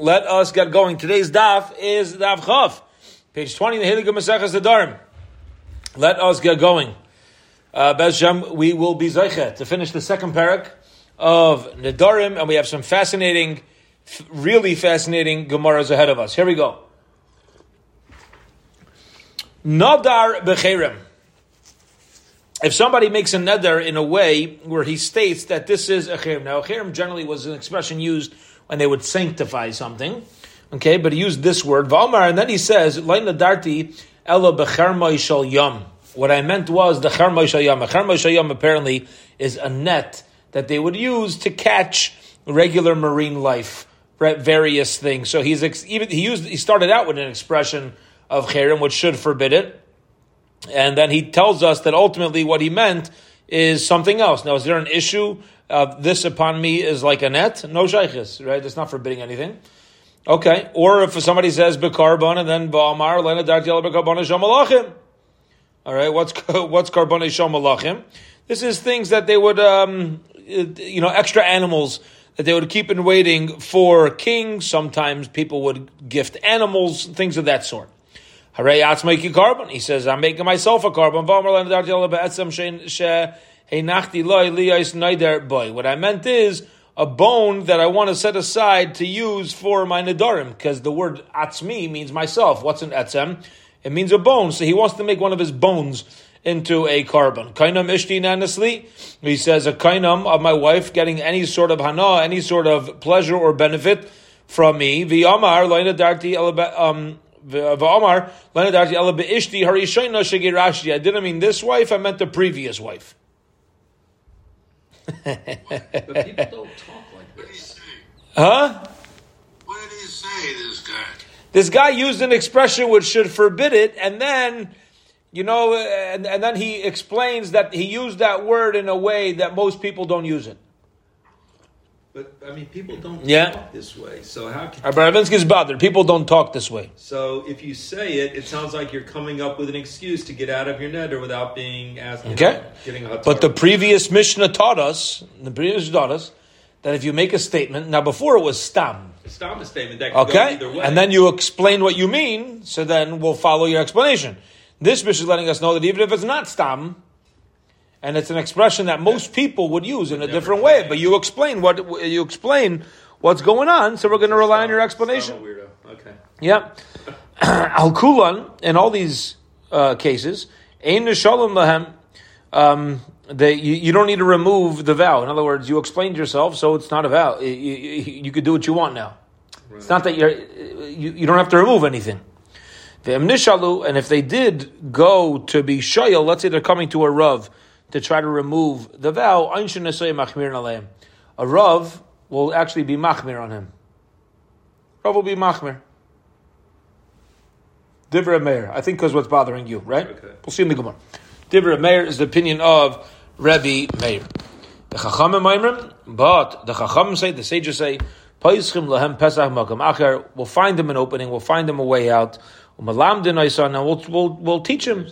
Let us get going. Today's daf is daf Chav, page 20 in the Hildegum Messech is the Darim. Let us get going. Bezshem, we will be Zeiche to finish the second parak of Nadarim, and we have some fascinating, really fascinating Gemaras ahead of us. Here we go. Nadar Bechayrim. If somebody makes a nadar in a way where he states that this is a Kherum. Now, a Kherum generally was an expression used when they would sanctify something. Okay, but he used this word, Valmar, and then he says, Lai nadarti ela b'chermoishal yam. What I meant was the Khermoisham. A Khermoisham apparently is a net that they would use to catch regular marine life, various things. So he started out with an expression of Kherum, which should forbid it. And then he tells us that ultimately what he meant is something else. Now, is there an issue? This upon me is like a net? No shaykhis, right? It's not forbidding anything. Okay. Or if somebody says, B'karbon, and then Ba'amar, Lena Dartiel, B'karbon, Shomalachim. All right. What's Karbon, Shomalachim? This is things that they would, extra animals that they would keep in waiting for kings. Sometimes people would gift animals, things of that sort. He says, I'm making myself a carbon. What I meant is a bone that I want to set aside to use for my nadarim, because the word atzmi means myself. What's an atzem? It means a bone. So he wants to make one of his bones into a carbon. Kainam ishti nanisli. He says, a kainam of my wife getting any sort of hana, any sort of pleasure or benefit from me. V'yamar loinadarti I didn't mean this wife, I meant the previous wife. But people don't talk like this. Huh? What did he say, this guy? This guy used an expression which should forbid it, and then, and then he explains that he used that word in a way that most people don't use it. But, people don't talk this way, so how can... Abravinsky's bothered. People don't talk this way. So, if you say it, it sounds like you're coming up with an excuse to get out of your net or without being asked... Okay. Getting a but the previous Mishnah taught us that if you make a statement... Now, before it was Stam. Stam is a statement that can go either way. And then you explain what you mean, so then we'll follow your explanation. This Mishnah is letting us know that even if it's not Stam... And it's an expression that most people would use in a different way. But you explain what's going on, so we're going to rely on your explanation. I'm a weirdo. Okay. Yeah. Al-Kulan, in all these cases, ein nishalom lahem. You don't need to remove the vow. In other words, you explained yourself, so it's not a vow. You could do what you want now. Right. It's not that you don't have to remove anything. And if they did go to be Shaila, let's say they're coming to a Rav to try to remove the vow, a Rav will actually be Machmir on him. Rav will be Machmir. Divirah Meir, I think because what's bothering you, right? Okay. We'll see in the Gemara. Divirah Meir is the opinion of Rabbi Meir. The Chacham Maimrim, but the Chacham say, the sages say, we'll find them an opening, we'll find them a way out, and we'll teach him.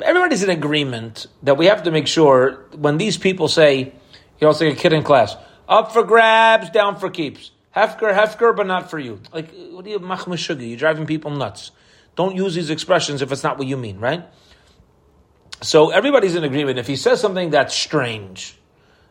Everybody's in agreement that we have to make sure when these people say, it's like a kid in class, up for grabs, down for keeps. Hefker, but not for you. Like, what do you, machmir sugya? You're driving people nuts. Don't use these expressions if it's not what you mean, right? So everybody's in agreement. If he says something that's strange,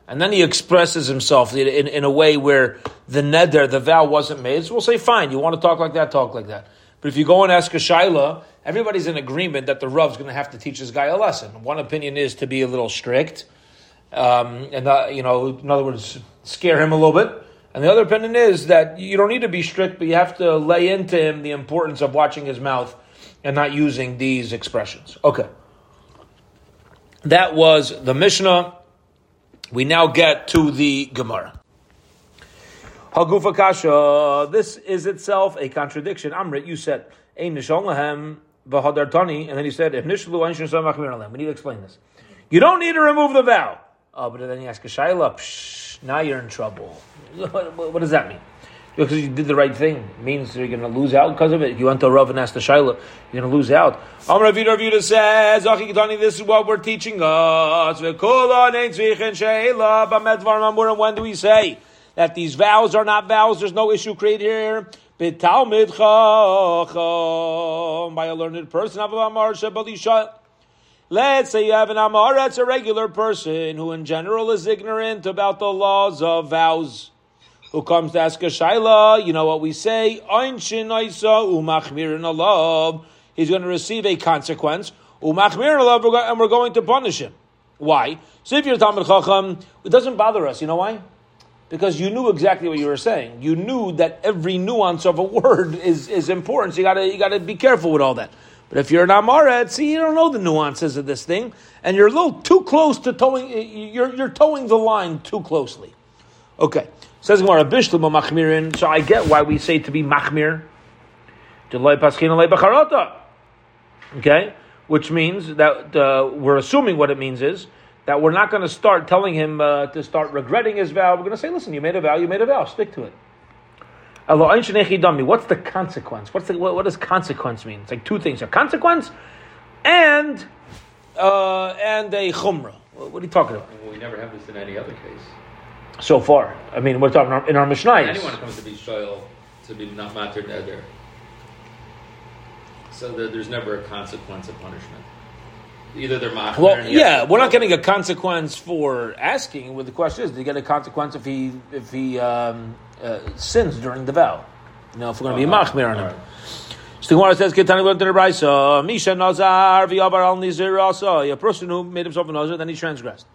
and then he expresses himself in a way where the neder, the vow wasn't made, so we'll say, fine, you want to talk like that, talk like that. But if you go and ask a Shaila, everybody's in agreement that the Rav's going to have to teach this guy a lesson. One opinion is to be a little strict, in other words, scare him a little bit. And the other opinion is that you don't need to be strict, but you have to lay into him the importance of watching his mouth and not using these expressions. Okay. That was the Mishnah. We now get to the Gemara. Hagufa kasha. This is itself a contradiction. Amrit, you said, ein nishal lahem v'hadar tani, and then he said, if nishlu ein shnusam machmir lahem. We need to explain this. You don't need to remove the vow. But then he asked a shayla, now you're in trouble. What does that mean? Because you did the right thing. It means you're going to lose out because of it. You went to Rav and asked the Shaila, you're going to lose out. Amar Rav Yudah says, this is what we're teaching us. When do we say that these vows are not vows, there's no issue created here. B'talmid chacham, by a learned person. Let's say you have an amar, that's a regular person who in general is ignorant about the laws of vows, who comes to ask a shaila. You know what we say? He's going to receive a consequence, and we're going to punish him. Why? So if you're Talmid Chacham, it doesn't bother us. You know why? Because you knew exactly what you were saying. You knew that every nuance of a word is important. So you gotta be careful with all that. But if you're an Amaret, see, you don't know the nuances of this thing, and you're a little too close to towing. You're towing the line too closely. Okay. Says Gemara Bishlama Machmirin. So I get why we say to be Machmir. Okay, which means that we're assuming what it means is that we're not going to start telling him to start regretting his vow. We're going to say, listen, you made a vow, stick to it. What's the consequence? What does consequence mean? It's like two things: a consequence and a chumrah. What are you talking about? Well, we never have this in any other case. So far, I mean, we're talking in our Mishnayos. Anyone comes to be shoyl to be not matter neder. So there's never a consequence of punishment. Either they're machmir. Well, yeah, we're not getting a consequence for asking. Well, the question is, do you get a consequence if he sins during the vow? You know, if we're going to be machmir on him. So the Gemara says, "Ketani went to the brayso. Misha nazar v'yavar al nizir also. A person who made himself a nazir, then he transgressed.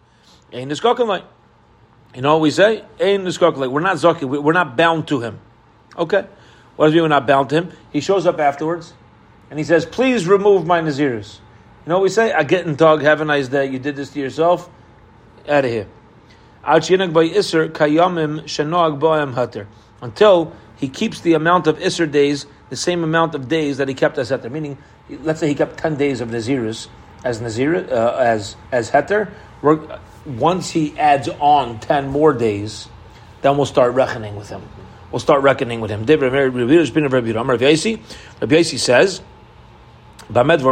Ein niskokalei. You know what we say? Ein niskokalei. We're not zaki. We're not bound to him. Okay. What does it mean we're not bound to him? He shows up afterwards." And he says, please remove my Naziris. You know what we say? I get in dog, have a nice day. You did this to yourself. Out of here. Until he keeps the amount of Isser days, the same amount of days that he kept as Heter. Meaning, let's say he kept 10 days of Naziris as Heter. Once he adds on 10 more days, then we'll start reckoning with him. Rabbi Yasi says, that is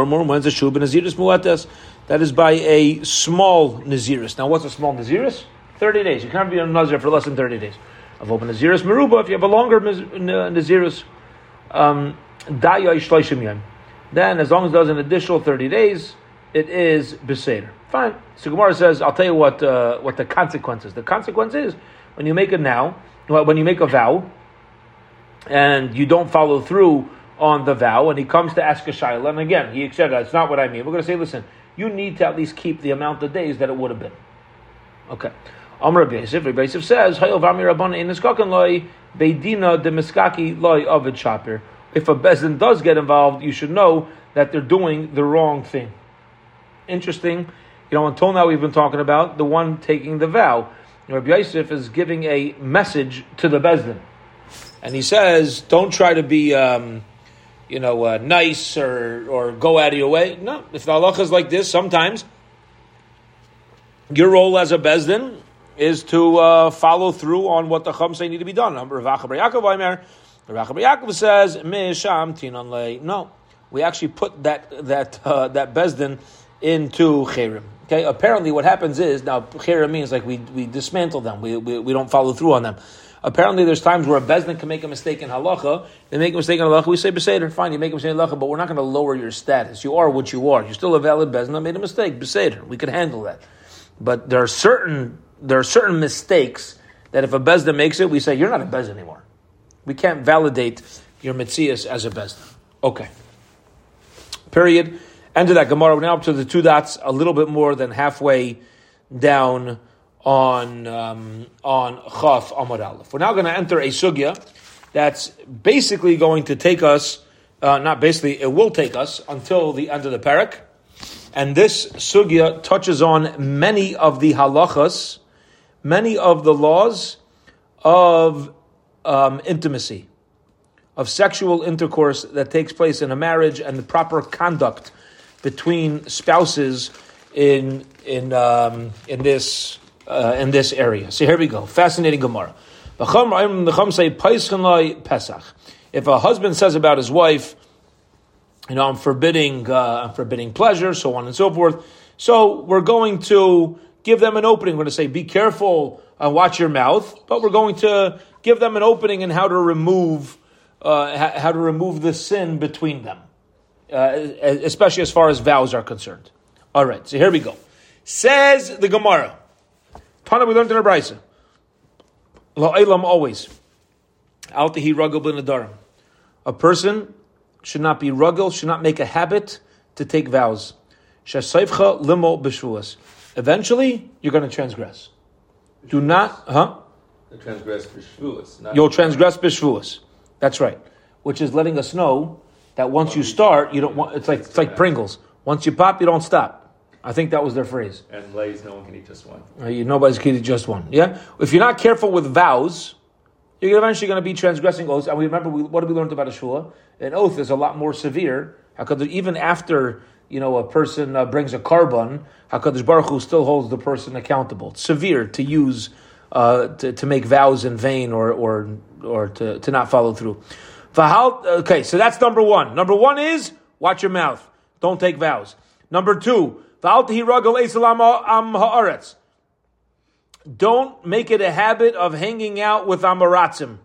by a small Naziris. Now, what's a small Naziris? 30 days. You can't be a Nazir for less than 30 days. Of open Naziris Meruba, if you have a longer Naziris, then as long as it does an additional 30 days, it is Beseder. Fine. So Gemara says, I'll tell you what the consequence is. The consequence is, when you make a vow, and you don't follow through on the vow, and he comes to ask a shaila, and again, he said, that's not what I mean. We're going to say, listen, you need to at least keep the amount of days that it would have been. Okay. Amar Abiyasif says, if a Bezdin does get involved, you should know that they're doing the wrong thing. Interesting. You know, until now we've been talking about the one taking the vow. Rabbi Yosef is giving a message to the Bezdin. And he says, don't try to be, nice or go out of your way. No, if the halacha is like this, sometimes your role as a Bezdin is to follow through on what the Chum say need to be done. Rav Hakadosh Baruch Hu says, no, we actually put that Bezdin into Kherum. Okay, apparently what happens is, now Kherim means like we dismantle them, we don't follow through on them. Apparently there's times where a Bezdin can make a mistake in halacha, we say Beseder, fine, you make a mistake in halacha, but we're not going to lower your status. You are what you are. You're still a valid Bezdin, I made a mistake, Beseder, we could handle that. But there are certain mistakes that if a Bezdin makes it, we say, you're not a Bezdin anymore. We can't validate your Metzias as a Bezdin. Okay. Period. End of that Gemara. We're now up to the two dots, a little bit more than halfway down on Chaf Amud Aleph. We're now going to enter a sugya that's basically going to take us, it will take us until the end of the parak. And this sugya touches on many of the halachas, many of the laws of intimacy, of sexual intercourse that takes place in a marriage and the proper conduct between spouses in this area. So here we go. Fascinating Gemara. The Chum say Pesach. If a husband says about his wife, I'm forbidding pleasure, so on and so forth. So we're going to give them an opening. We're going to say, be careful, watch your mouth, but we're going to give them an opening in how to remove the sin between them, especially as far as vows are concerned. All right, so here we go. Says the Gemara, Tana, we learned in our Brisa, La'ilam always, Al Tehi Ragel B'Nadarim. A person should not be ragel, should not make a habit to take vows. Shesayfcha limo b'shvuas. Eventually, you're going to transgress. Do not, transgress b'shvuas. You'll transgress b'shvuas. That's right. Which is letting us know that once you start, you don't want. It's like Pringles. Once you pop, you don't stop. I think that was their phrase. And lays, no one can eat just one. Nobody's can eat just one. Yeah. If you're not careful with vows, you're eventually going to be transgressing oaths. And we remember what did we learn about a shula? An oath is a lot more severe. Hakadosh, even after a person brings a carbon, Hakadosh Baruch Hu still holds the person accountable. It's severe to use to make vows in vain or to not follow through. Okay, so that's number one. Number one is watch your mouth. Don't take vows. Number two, don't make it a habit of hanging out with amaratzim,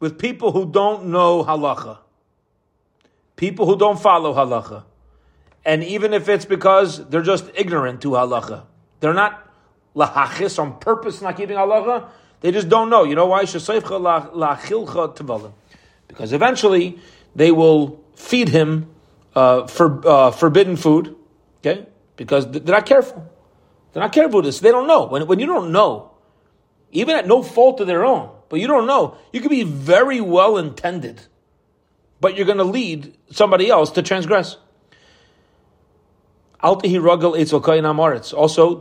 with people who don't know halacha, people who don't follow halacha. And even if it's because they're just ignorant to halacha, they're not lahachis on purpose not keeping halacha, they just don't know. You know why? Because eventually they will feed him forbidden food, okay? Because they're not careful. They're not careful with this. They don't know. When you don't know, even at no fault of their own, but you don't know, you could be very well intended, but you're going to lead somebody else to transgress. Also,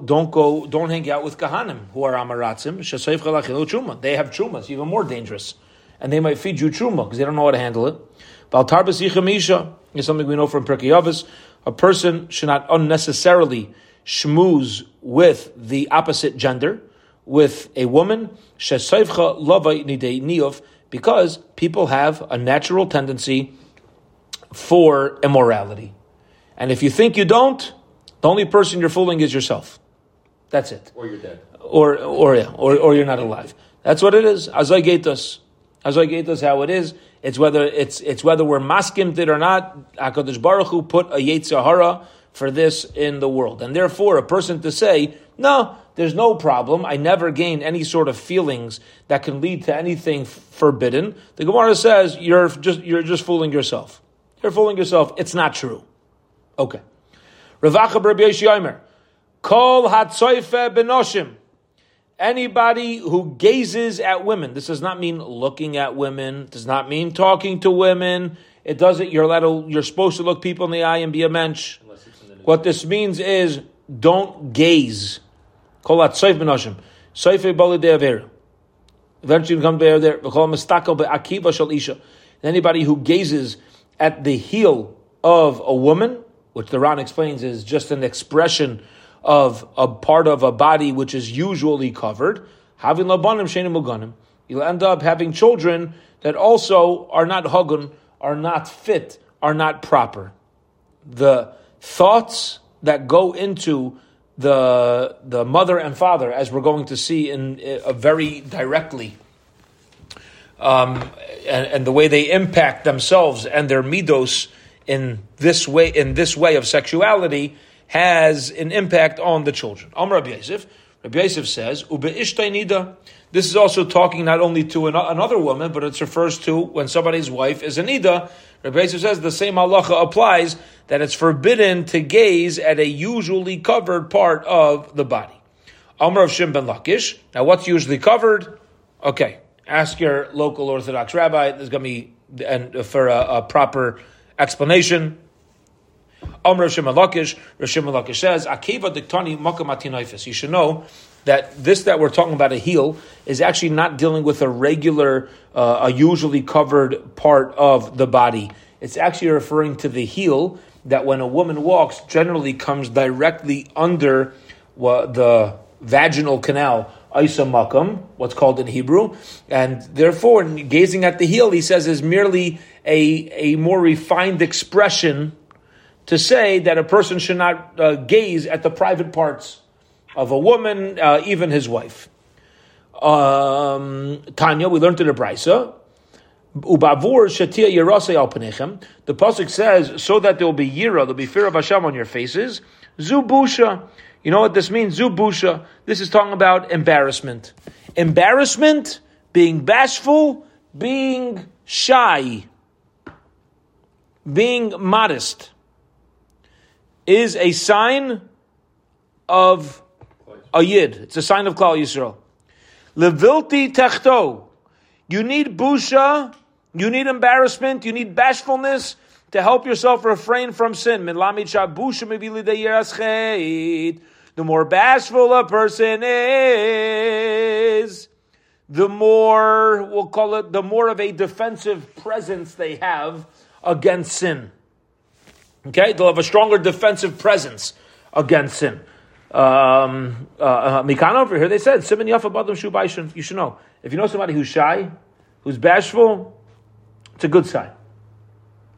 don't hang out with kahanim who are amaratzim. They have trumas, even more dangerous, and they might feed you truma because they don't know how to handle it. Is something we know from Pirkei Avos. A person should not unnecessarily schmooze with the opposite gender, with a woman, because people have a natural tendency for immorality. And if you think you don't, the only person you're fooling is yourself. That's it. Or you're dead. Or you're not alive. That's what it is. Azay gate us how it is. It's whether we're maskim it or not. HaKadosh Baruch Hu put a Yetzer Hara for this in the world. And therefore, a person to say, no, there's no problem, I never gain any sort of feelings that can lead to anything forbidden. The Gemara says, you're just fooling yourself. You're fooling yourself. It's not true. Okay. Revacha Rabbi Yishaymer. Kol hatzoyfe benoshim. Anybody who gazes at women, this does not mean looking at women, does not mean talking to women. It doesn't, you're supposed to look people in the eye and be a mensch. What this means is don't gaze. Kol atzoyf b'noshim. Soyfe bali de'avera. Eventually you come to there. Kol mistako be'akiva shel isha. Anybody who gazes at the heel of a woman, which the Ran explains is just an expression of a part of a body which is usually covered, having labanim sheinu muganim, you'll end up having children that also are not hagun, are not fit, are not proper. The thoughts that go into the mother and father, as we're going to see in very directly, and the way they impact themselves and their midos in this way of sexuality, has an impact on the children. Amar Abiyasif. Abiyasif says, "Ubeishtai nida." This is also talking not only to another woman, but it refers to when somebody's wife is a nida. Abiyasif says the same halacha applies, that it's forbidden to gaze at a usually covered part of the body. Amar of Shim ben Lakish. Now, what's usually covered? Okay, ask your local Orthodox rabbi. There's going to be for a proper explanation. Rav Shimon Lakish says, "Akiva diktani makom atinaifis." You should know that this that we're talking about, a heel, is actually not dealing with a regular, a usually covered part of the body. It's actually referring to the heel that, when a woman walks, generally comes directly under the vaginal canal, isa makom, what's called in Hebrew, and therefore, gazing at the heel, he says, is merely a more refined expression to say that a person should not gaze at the private parts of a woman, even his wife. Tanya, we learned in the Brisa, Ubavur Shatia Yerasei Al Panechem. The pasuk says, so that there will be yira, there will be fear of Hashem on your faces. Zubusha. You know what this means? Zubusha. This is talking about embarrassment. Embarrassment, being bashful, being shy, being modest, is a sign of a yid. It's a sign of Klal Yisrael. Levilti techto. You need busha, you need embarrassment, you need bashfulness to help yourself refrain from sin. The more bashful a person is, the more, we'll call it, the more of a defensive presence they have against sin. Okay? They'll have a stronger defensive presence against sin. Mikana over here, they said, Siman Yafa Badam Shu Baishan. You should know. If you know somebody who's shy, who's bashful, it's a good sign.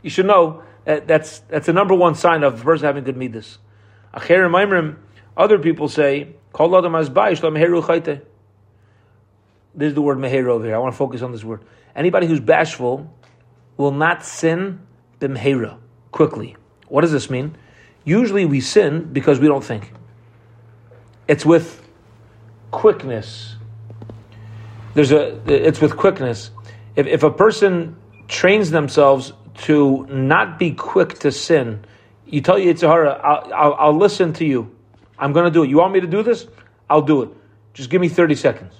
You should know that's the number one sign of a person having good midas. Kherim Imrim, other people say, Kol Adam as Baish La Meheru Chayte. There's the word Mehera over here. I want to focus on this word. Anybody who's bashful will not sin b'mehera, quickly. What does this mean? Usually we sin because we don't think. It's with quickness. It's with quickness. If a person trains themselves to not be quick to sin, you tell your Yetzer Hara, I'll listen to you. I'm going to do it. You want me to do this? I'll do it. Just give me 30 seconds.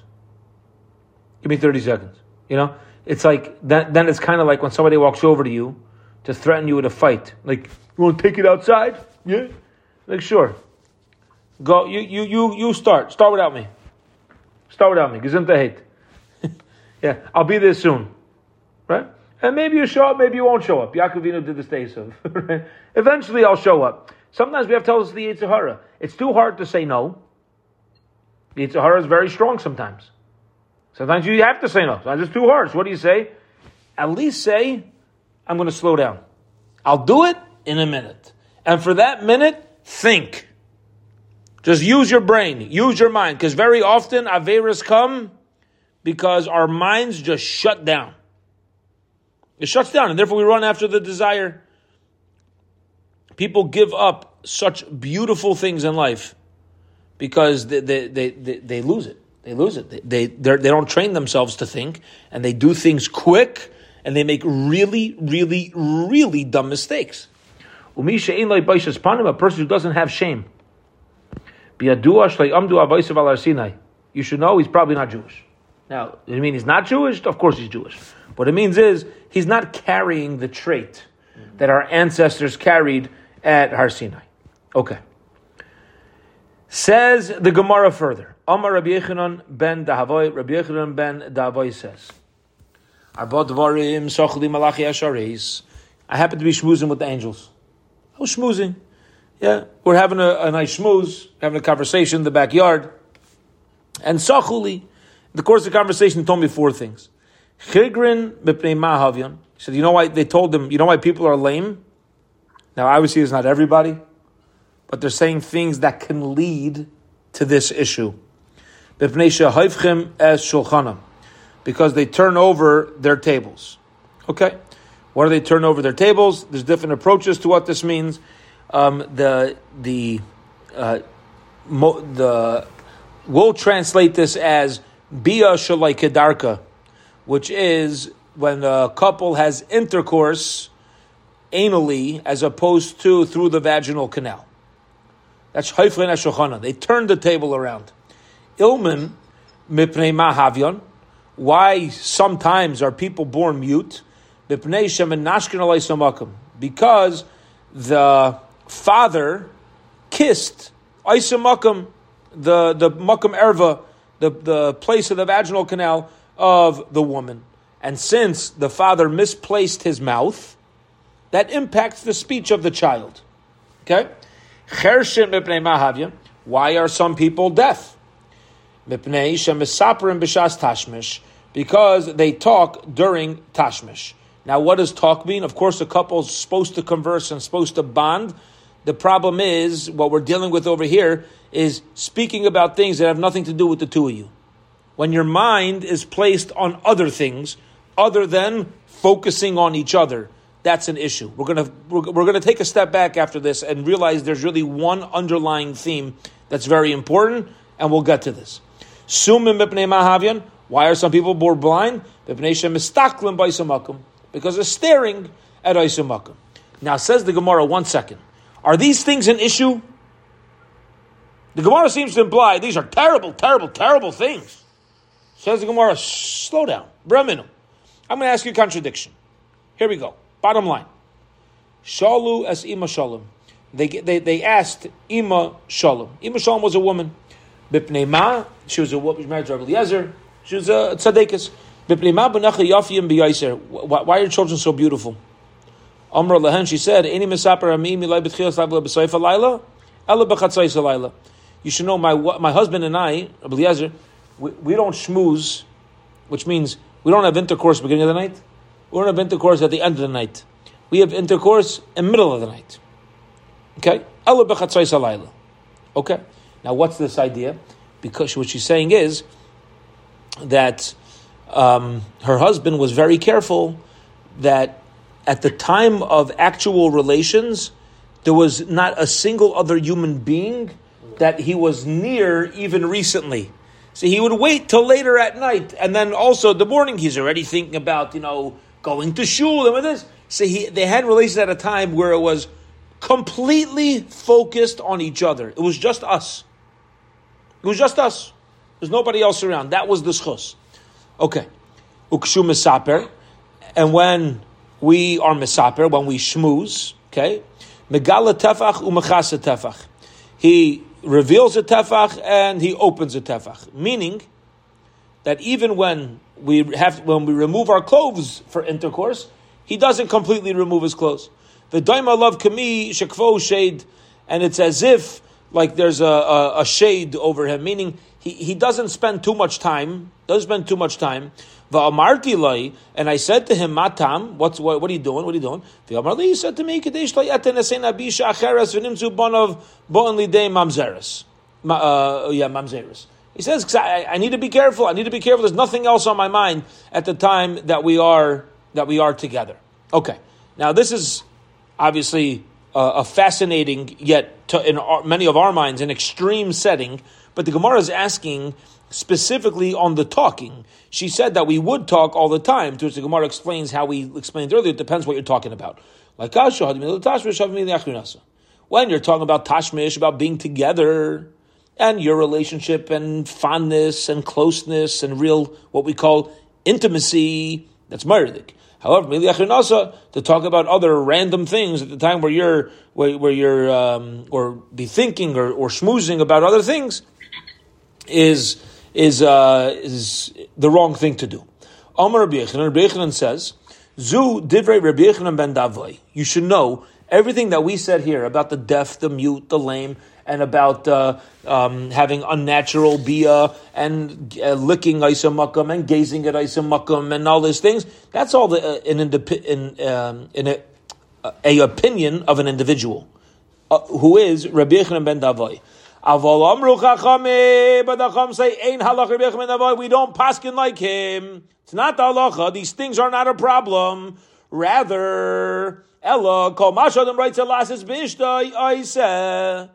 Give me 30 seconds. You know, it's like that. Then it's kind of like when somebody walks over to you to threaten you with a fight. Like, you want to take it outside? Yeah. Like, sure. Go. You start. Start without me. Start without me. Gesundheit hate. Yeah. I'll be there soon. Right. And maybe you show up. Maybe you won't show up. Yaakovino did this day so. Eventually, I'll show up. Sometimes we have to tell us the Yetzer Hara. It's too hard to say no. The Yetzer Hara is very strong sometimes. Sometimes you have to say no. Sometimes it's too hard. So what do you say? At least say, I'm going to slow down. I'll do it in a minute. And for that minute, think. Just use your brain. Use your mind. Because very often, Averas come because our minds just shut down. It shuts down. And therefore, we run after the desire. People give up such beautiful things in life because they lose it. They lose it. They don't train themselves to think, and they do things quick, and they make really, really, really dumb mistakes. A person who doesn't have shame. You should know he's probably not Jewish. Now, does it mean he's not Jewish? Of course he's Jewish. What it means is he's not carrying the trait that our ancestors carried at Har Sinai. Okay. Says the Gemara further. Amar Rabbi Yechanan ben Dahavoy. Rabbi Yechanan ben Dahavoy says, I happen to be schmoozing with the angels. I was schmoozing. Yeah, we're having a nice schmooze, having a conversation in the backyard. And Sachuli, in the course of the conversation, he told me four things. Chigrin b'pnei ma'havyan. He said, you know why, they told him, you know why people are lame? Now, obviously, it's not everybody, but they're saying things that can lead to this issue. Because they turn over their tables. Okay? Why do they turn over their tables? There's different approaches to what this means. We'll translate this as Bia Shalai Kedarka, which is when a couple has intercourse anally as opposed to through the vaginal canal. That's Haifrin HaShulchanah. They turned the table around. Ilmin mipnei ma'havyon. Why sometimes are people born mute? Mipnei shemen nashkin alei samakim. Because the father kissed isamakim, the makom erva, the place of the vaginal canal of the woman. And since the father misplaced his mouth, that impacts the speech of the child. Okay? Chershin mipnei ma'havyon. Why are some people deaf? Because they talk during Tashmish. Now, what does talk mean? Of course, a couple's supposed to converse and supposed to bond. The problem is, what we're dealing with over here is speaking about things that have nothing to do with the two of you. When your mind is placed on other things, other than focusing on each other, that's an issue. We're gonna take a step back after this and realize there's really one underlying theme that's very important, and we'll get to this. Sumim mipnei mahavyan. Why are some people born blind? Mipnei shem mistaklim b'isumakum, because they're staring at isumakum. Now says the Gemara, 1 second. Are these things an issue? The Gemara seems to imply these are terrible, terrible, terrible things. Says the Gemara, slow down. Breminu. I'm going to ask you a contradiction. Here we go. Bottom line. Shalu as Ima Shalom. They asked Ima Shalom. Ima Shalom was a woman. Bipnei ma, she was a woman, she married to Rabbi Eliezer. She was a tzaddikas. Bipnei ma b'nacha yafiyim b'yaiser. Why are your children so beautiful? Amra lahen, she said, Eini misaper ami milay b'tchilas labla b'sayfa layla, ela b'chatzaysa layla. You should know, my husband and I, Rabbi Eliezer, we don't schmooze, which means we don't have intercourse at the beginning of the night. We don't have intercourse at the end of the night. We have intercourse in the middle of the night. Okay? Ela b'chatzaysa layla. Okay? Now what's this idea? Because what she's saying is that her husband was very careful that at the time of actual relations, there was not a single other human being that he was near even recently. So he would wait till later at night, and then also the morning he's already thinking about, going to shul and with this. So they had relations at a time where it was completely focused on each other. It was just us. It was just us. There's nobody else around. That was the schus. Okay. Ukshu misaper. And when we are misaper, when we shmooze, okay? Megala tefach umachasa tefach. He reveals a tefach and he opens a tefach. Meaning that even when we remove our clothes for intercourse, he doesn't completely remove his clothes. V'daima love kami shekvo shade, and it's as if like there's a shade over him. Meaning he doesn't spend too much time. Va'amarti lai, and I said to him, Matam, what are you doing? Va'amarti, he said to me, Kadesh lai atenasen abisha acheres v'nimzu bonov bo'en lidei mamzeres. Mamzeres. He says, I need to be careful. There's nothing else on my mind at the time that we are together. Okay. Now this is obviously a fascinating, yet many of our minds, an extreme setting. But the Gemara is asking specifically on the talking. She said that we would talk all the time, to which the Gemara explains how we explained earlier. It depends what you're talking about. Like when you're talking about tashmish, about being together, and your relationship, and fondness, and closeness, and real, what we call intimacy, that's meridik. However, to talk about other random things at the time where you're thinking or schmoozing about other things is the wrong thing to do. Amar Rabbi Yechanan says, "Zu divrei Rabbi Yechanan ben Davai." You should know everything that we said here about the deaf, the mute, the lame, and about having unnatural bia and licking isomakum and gazing at isomakum and all these things. That's all in an opinion of an individual who is Rabbi Yechanan ben Davai. Avol amru chachamim, but the Chacham say ein halach Rabbi Yechanan ben Davai. We don't paskin like him. It's not the halacha. These things are not a problem. Rather, Ella kol mashadam writes elasis b'ishtai aiseh.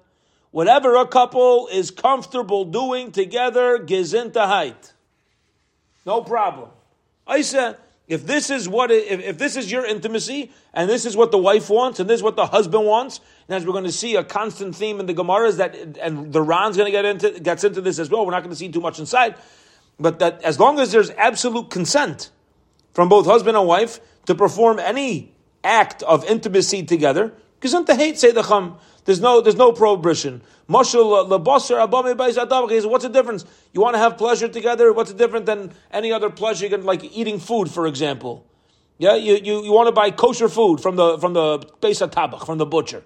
Whatever a couple is comfortable doing together, gezintahait. No problem. I said, if this is your intimacy, and this is what the wife wants, and this is what the husband wants, and as we're going to see, a constant theme in the Gemara is that, and the Ran's going to get into this as well. We're not going to see too much inside, but that as long as there's absolute consent from both husband and wife to perform any act of intimacy together, gezintahait, say the Chum. There's no prohibition. Mashal labasar abame bais adavach. What's the difference? You want to have pleasure together? What's different than any other pleasure? Like eating food, for example. Yeah, you want to buy kosher food from the bais atabach, from the butcher.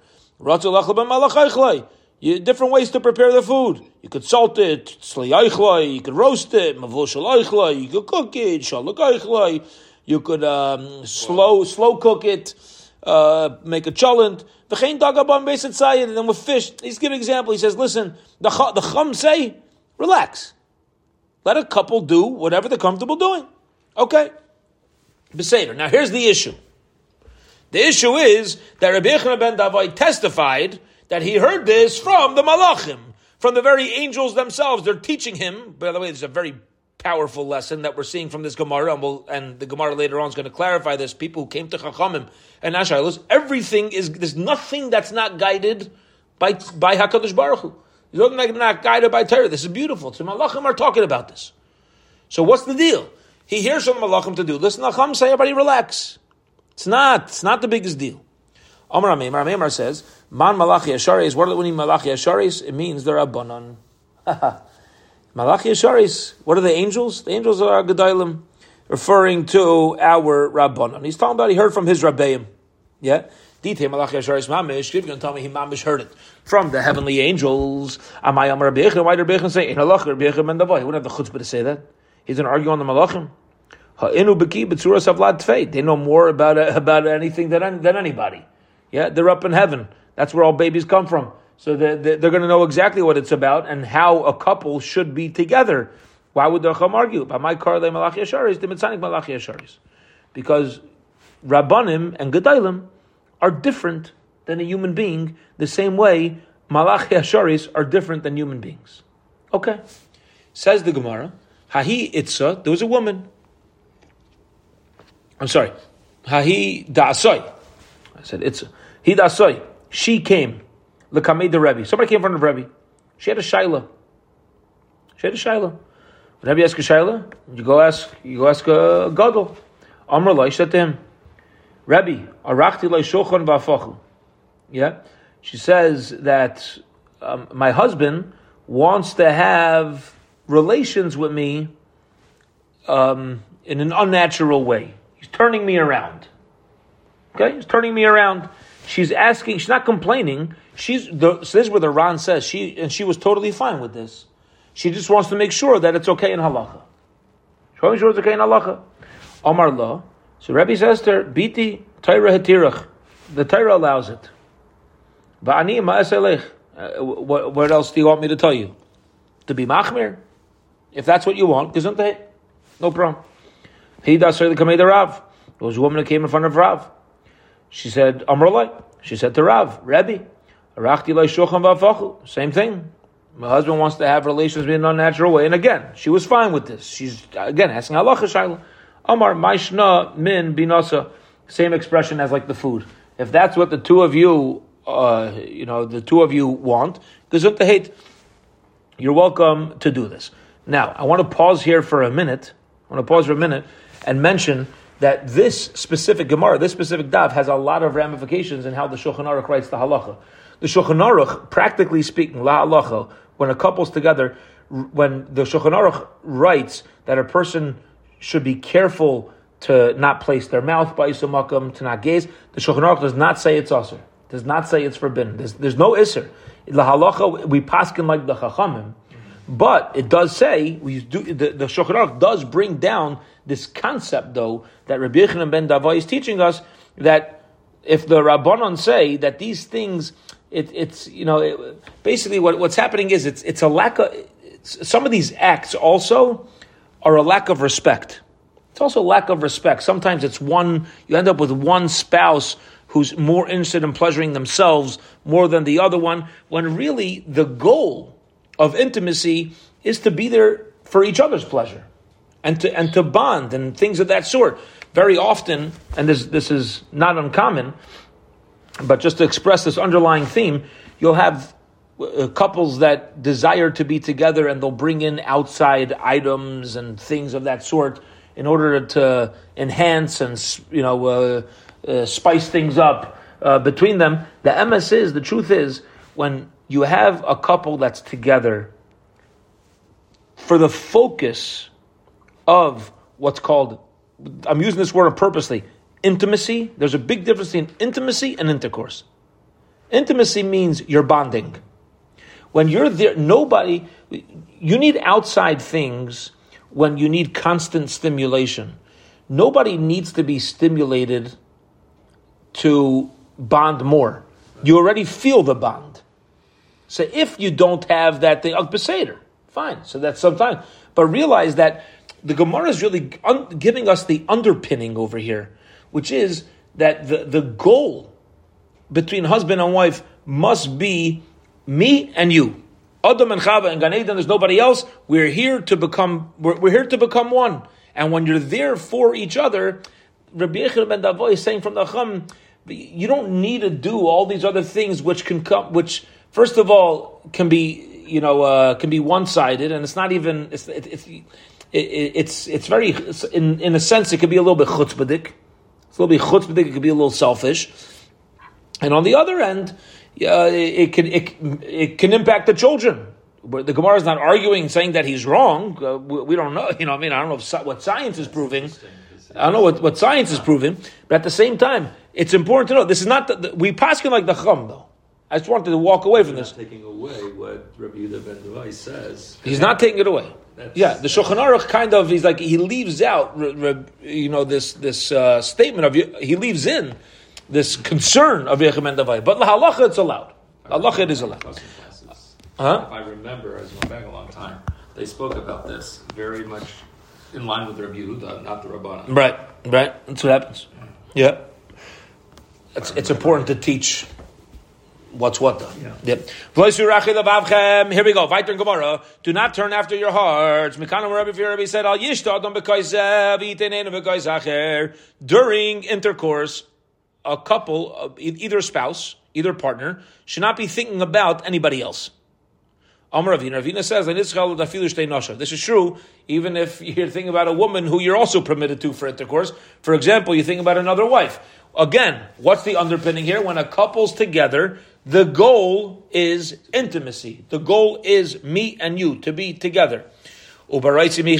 Different ways to prepare the food. You could salt it, you could roast it, you could cook it, You could slow cook it, make a cholent. V'chein dagaban beis etzayid, and then with fish. He's giving an example. He says, listen, the Chum say, relax. Let a couple do whatever they're comfortable doing. Okay. Beseder. Now here's the issue. The issue is that Rabbi Yechonah ben Davai testified that he heard this from the Malachim, from the very angels themselves. They're teaching him. By the way, there's a very powerful lesson that we're seeing from this Gemara, and the Gemara later on is going to clarify this. People who came to Chachamim and Ashailos, everything is, there's nothing that's not guided by Hakadosh Baruch Hu. There's nothing that's not guided by Torah. This is beautiful. So Malachim are talking about this. So what's the deal? He hears from Malachim to do. Listen, Chacham say, everybody relax. It's not the biggest deal. Amar Mehera says, Man Malachi Asharis. What do we mean Malachi Asharis? It means they're Rabbanon. Malachi Asharis. What are the angels? The angels are Gedalim, referring to our Rabbanon. He's talking about he heard from his Rabbeim. Yeah? Dite Malachi Asharis Mamish. You're going to tell me he Mamish heard it from the heavenly angels. Amay Amar Rabbi Yechonah. Why did Rabbi Yechonah say, In Halach Rabbi Yechonah ben Davai? He wouldn't have the chutzpah to say that. He's going to argue on the Malachim. Ha'inu b'ki b'tzura savlad tfei. They know more about anything than anybody. Yeah, they're up in heaven. That's where all babies come from. So they're going to know exactly what it's about and how a couple should be together. Why would the Chum argue? Because Rabbanim and Gedalim are different than a human being, the same way Malachi Asharis are different than human beings. Okay. Says the Gemara, Hahi Itza, there was a woman. I'm sorry. Hahi Da'asoi. I said Itza. Hi Da'asoi. She came. L'kamei the Rebbe. Somebody came in front of Rebbe. She had a Shaila. When Rebbe asks a Shaila, you go ask a Gadol. Amr Lai, she said to him, Rebbe, arachti lai shulchan v'afachu. Yeah? She says that my husband wants to have relations with me in an unnatural way. He's turning me around. Okay? He's turning me around. She's asking, she's not complaining. So this is where the Ran says, she was totally fine with this. She just wants to make sure that it's okay in halacha. She wants to make sure it's okay in halacha. Amar la. So Rebbe says to her, Biti Torah hetirach. The Torah allows it. Ba'ani ma'as elech. What else do you want me to tell you? To be Machmir? If that's what you want, gesundheit. No problem. He does certainly come to Rav. There was a woman who came in front of Rav. She said, Amrullah. She said to Rav, Rebbe, Arachti lai shulchan v'afachu. Same thing. My husband wants to have relations in an unnatural way. And again, she was fine with this. She's, again, asking halacha shaila. Amar, maishna min binasa. Same expression as like the food. If that's what the two of you, want, gesundheit. You're welcome to do this. Now, I want to pause here for a minute. And mention that this specific Gemara, this specific Daf, has a lot of ramifications in how the Shulchan Aruch writes the halacha. The Shulchan Aruch, practically speaking, la halacha, when a couple's together, when the Shulchan Aruch writes that a person should be careful to not place their mouth by Yisumakam, to not gaze, the Shulchan Aruch does not say it's asr. Does not say it's forbidden. There's no iser. The halacha, we paskin like the Chachamim, but it does say, the Shulchan Aruch does bring down this concept, though, that Rabbi Yechonah ben Davai is teaching us, that if the Rabbanon say that these things, basically what's happening is it's a lack of, some of these acts also are a lack of respect. It's also a lack of respect. Sometimes you end up with one spouse who's more interested in pleasuring themselves more than the other one, when really the goal of intimacy is to be there for each other's pleasure and to bond and things of that sort. Very often, and this is not uncommon, but just to express this underlying theme, you'll have couples that desire to be together and they'll bring in outside items and things of that sort in order to enhance and, spice things up between them. The truth is, when you have a couple that's together for the focus of what's called, I'm using this word purposely, intimacy. There's a big difference between intimacy and intercourse. Intimacy means you're bonding. When you're there, you need outside things when you need constant stimulation. nobody needs to be stimulated to bond more. You already feel the bond. So if you don't have that thing, Beseder, fine. So that's sometimes. But realize that the Gemara is really giving us the underpinning over here, which is that the goal between husband and wife must be me and you. Adam and Chava and Gan Eden, there's nobody else. We're here to become, we're here to become one. And when you're there for each other, Rabbi Yechir ben Davoy is saying from the Chum, you don't need to do all these other things which can come, which first of all can be, can be one-sided, and it's not even, it's very, in a sense, it could be a little bit chutzpahdik. It's a little bit chutzpahdik, it could be a little selfish. And on the other end, it can impact the children. The Gemara is not arguing, saying that he's wrong. We don't know. I don't know what science is proving. I don't know what science is proving. But at the same time, it's important to know this is not. We paskin like the Chum though. I just wanted to walk away from this. He's not taking away what Rabbi Yehuda ben Levi says. He's not taking it away. The Shulchan Aruch he leaves out this statement of he leaves in this concern of Yehuda ben Levi. But halacha it's allowed. Halacha it is allowed. If I remember, I was going back a long time. They spoke about this very much in line with Rabbi Yehuda, not the Rabbanan. Right. That's what happens. Yeah, it's important to teach what's what though. Yep. Here we go. Vayter and Gemara. Do not turn after your hearts. Mekana Rabbi Firabi said, Al Yishta Adam B'Kaisev Yitenein B'Kais Acher. During intercourse, a couple, either spouse, either partner, should not be thinking about anybody else. Amar Ravina says, this is true, even if you're thinking about a woman who you're also permitted to for intercourse. For example, you think about another wife. Again, what's the underpinning here? When a couple's together, the goal is intimacy. The goal is me and you, to be together. Reb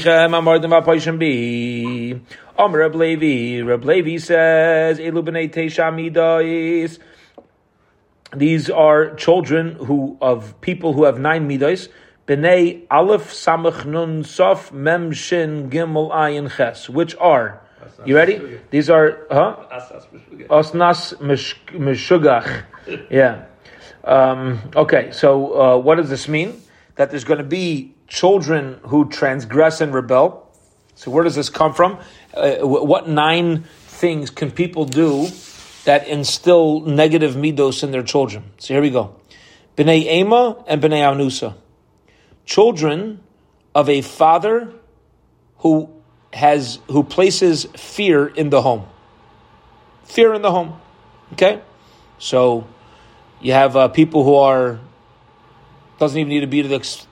Levi says, these are children of people who have 9 midos. B'nei Aleph Samach Nun Sof Mem Shin Gimel Ayin Ches, which are, you ready? These are, Osnas Meshugach. Yeah. Okay, so what does this mean? That there's going to be children who transgress and rebel. So where does this come from? What 9 things can people do that instill negative midos in their children? So here we go. B'nei Ema and B'nei Anusa. Children of a father who places fear in the home. Fear in the home. Okay? So you have people who are, doesn't even need to be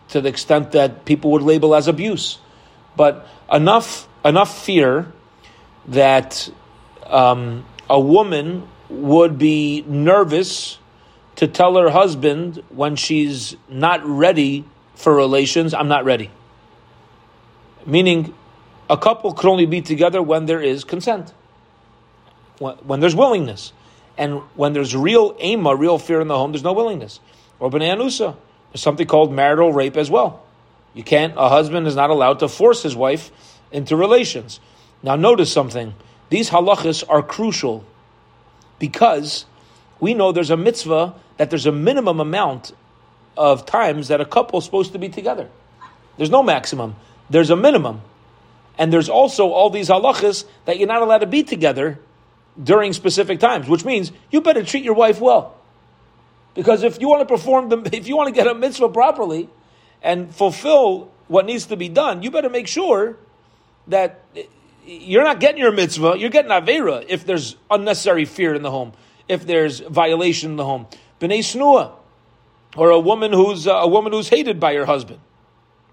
to the extent that people would label as abuse. But enough fear that a woman would be nervous to tell her husband when she's not ready for relations, I'm not ready. Meaning, a couple could only be together when there is consent, when there's willingness. And when there's real ema, real fear in the home, there's no willingness. Or b'nei anusa, there's something called marital rape as well. A husband is not allowed to force his wife into relations. Now notice something. These halachas are crucial because we know there's a mitzvah that there's a minimum amount of times that a couple is supposed to be together. There's no maximum. There's a minimum. And there's also all these halachas that you're not allowed to be together during specific times, which means you better treat your wife well. Because if you want to get a mitzvah properly and fulfill what needs to be done, you better make sure that you're not getting your mitzvah, you're getting avera if there's unnecessary fear in the home, if there's violation in the home. B'nei snua, or a woman who's hated by her husband.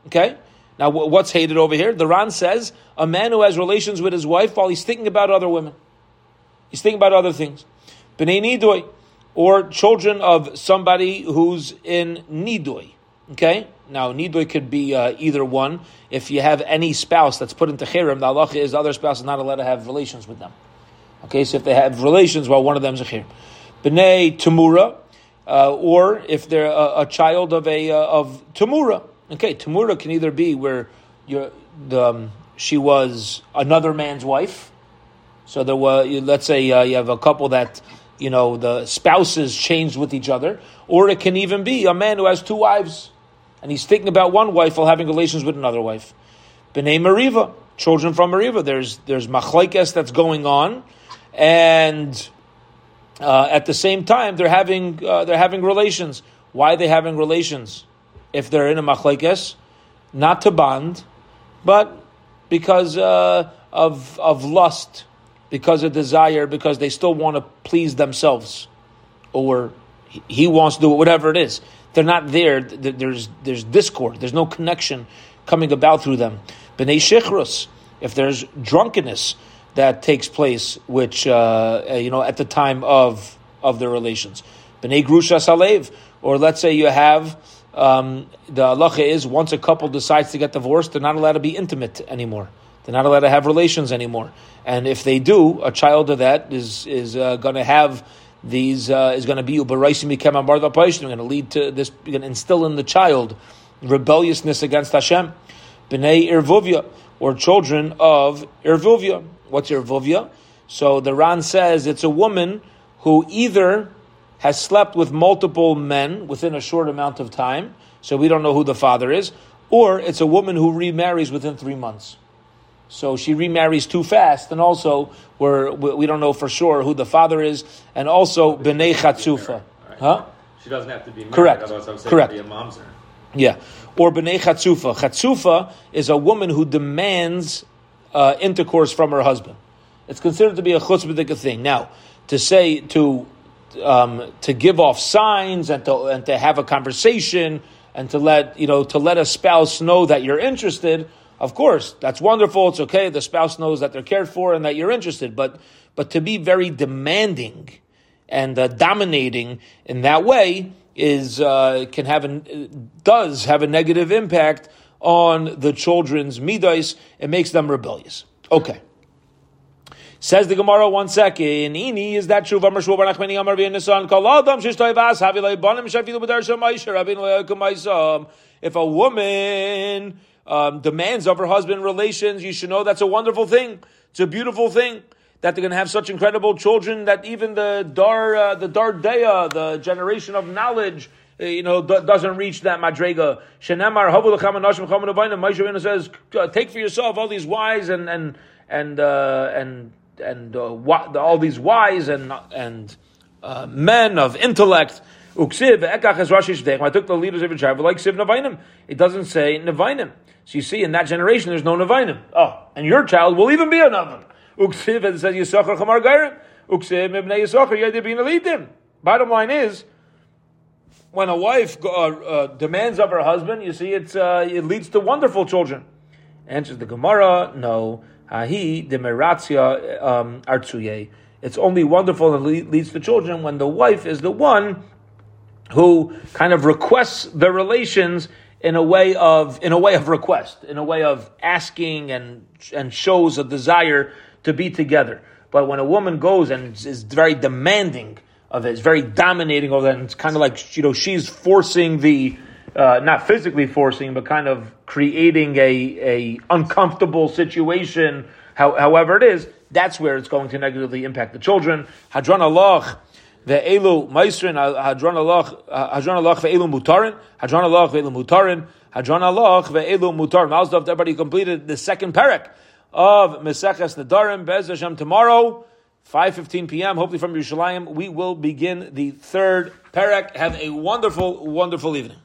Okay? Now, what's hated over here? The Ran says, a man who has relations with his wife while he's thinking about other women. He's thinking about other things. B'nei nidoi, or children of somebody who's in nidoi. Okay? Now, nidoi could be either one. If you have any spouse that's put into Kherum, the halacha is the other spouse is not allowed to have relations with them. Okay, so if they have relations, well, one of them is a Kherum. B'nei Tamura, or if they're a child of Tamura. Okay, Tamura can either be where the she was another man's wife. So there were, let's say you have a couple that, you know, the spouses changed with each other. Or it can even be a man who has two wives, and he's thinking about one wife while having relations with another wife. B'nei Meriva, children from Meriva. There's machlekes that's going on, and at the same time they're having relations. Why are they having relations? If they're in a machlekes, not to bond, but because of lust, because of desire, because they still want to please themselves, or he wants to do it, whatever it is. They're not there. There's discord. There's no connection coming about through them. B'nei Shichrus, if there's drunkenness that takes place, which at the time of their relations. B'nei Grusha Salev, or let's say you have the halacha is once a couple decides to get divorced, they're not allowed to be intimate anymore. They're not allowed to have relations anymore. And if they do, a child of that is going to have these is going to be uberaisim mikam bar da paish. They're going to lead to this. You're going to instill in the child rebelliousness against Hashem. B'nei Ervuvia, or children of Ervuvia. What's Ervuvia? So the Ran says it's a woman who either has slept with multiple men within a short amount of time, so we don't know who the father is, or it's a woman who remarries within 3 months. So she remarries too fast, and also we don't know for sure who the father is, and also B'nei Chatzufa. Right. Huh? She doesn't have to be married. Correct. Otherwise I would say she'd be a momzer. Yeah, or B'nei Chatzufa. Chatzufa is a woman who demands intercourse from her husband. It's considered to be a chutz b'dika thing. Now, to say to give off signs and to have a conversation and to let a spouse know that you're interested. Of course, that's wonderful. It's okay. The spouse knows that they're cared for and that you're interested. But to be very demanding and dominating in that way does have a negative impact on the children's midos. It makes them rebellious. Okay. Says the Gemara, 1 second. Ini, is that true? If a woman demands of her husband relations, you should know that's a wonderful thing. It's a beautiful thing that they're going to have such incredible children that even the Dardea, the generation of knowledge, doesn't reach that madrega. Shenemar havu l'cham anashim cham u'baynim. Moshe Rabbeinu says, take for yourself all these wise all these wise and men of intellect. Uksiv ekach es Rashi shdech. I took the leaders of your tribe like siv nevainim. It doesn't say nevainim. So you see, in that generation, there's no nevainim. Oh, and your child will even be another. Uksiv, and it says yisachar chamar gairim. Uksiv mibnei yisachar yedei bin elitim. Bottom line is, when a wife demands of her husband, you see, it leads to wonderful children. Answers the Gemara, no. Hahi demeratzia artsuye. It's only wonderful and leads to children when the wife is the one who kind of requests the relations in a way of request, in a way of asking and shows a desire to be together. But when a woman goes and is very demanding of it, it's very dominating over that, and it's kind of like, she's forcing not physically forcing, but kind of creating a uncomfortable situation, however it is, that's where it's going to negatively impact the children. Hadron Allah ve'elu maisrin, Hadron Allah ve'elu mutarin, Hadron Allah ve'elu mutarin. Malzov, everybody completed the second parak of Meseches Nedarim. Bez Hashem, tomorrow, 5:15 p.m., hopefully from Yerushalayim, we will begin the third parak. Have a wonderful, wonderful evening.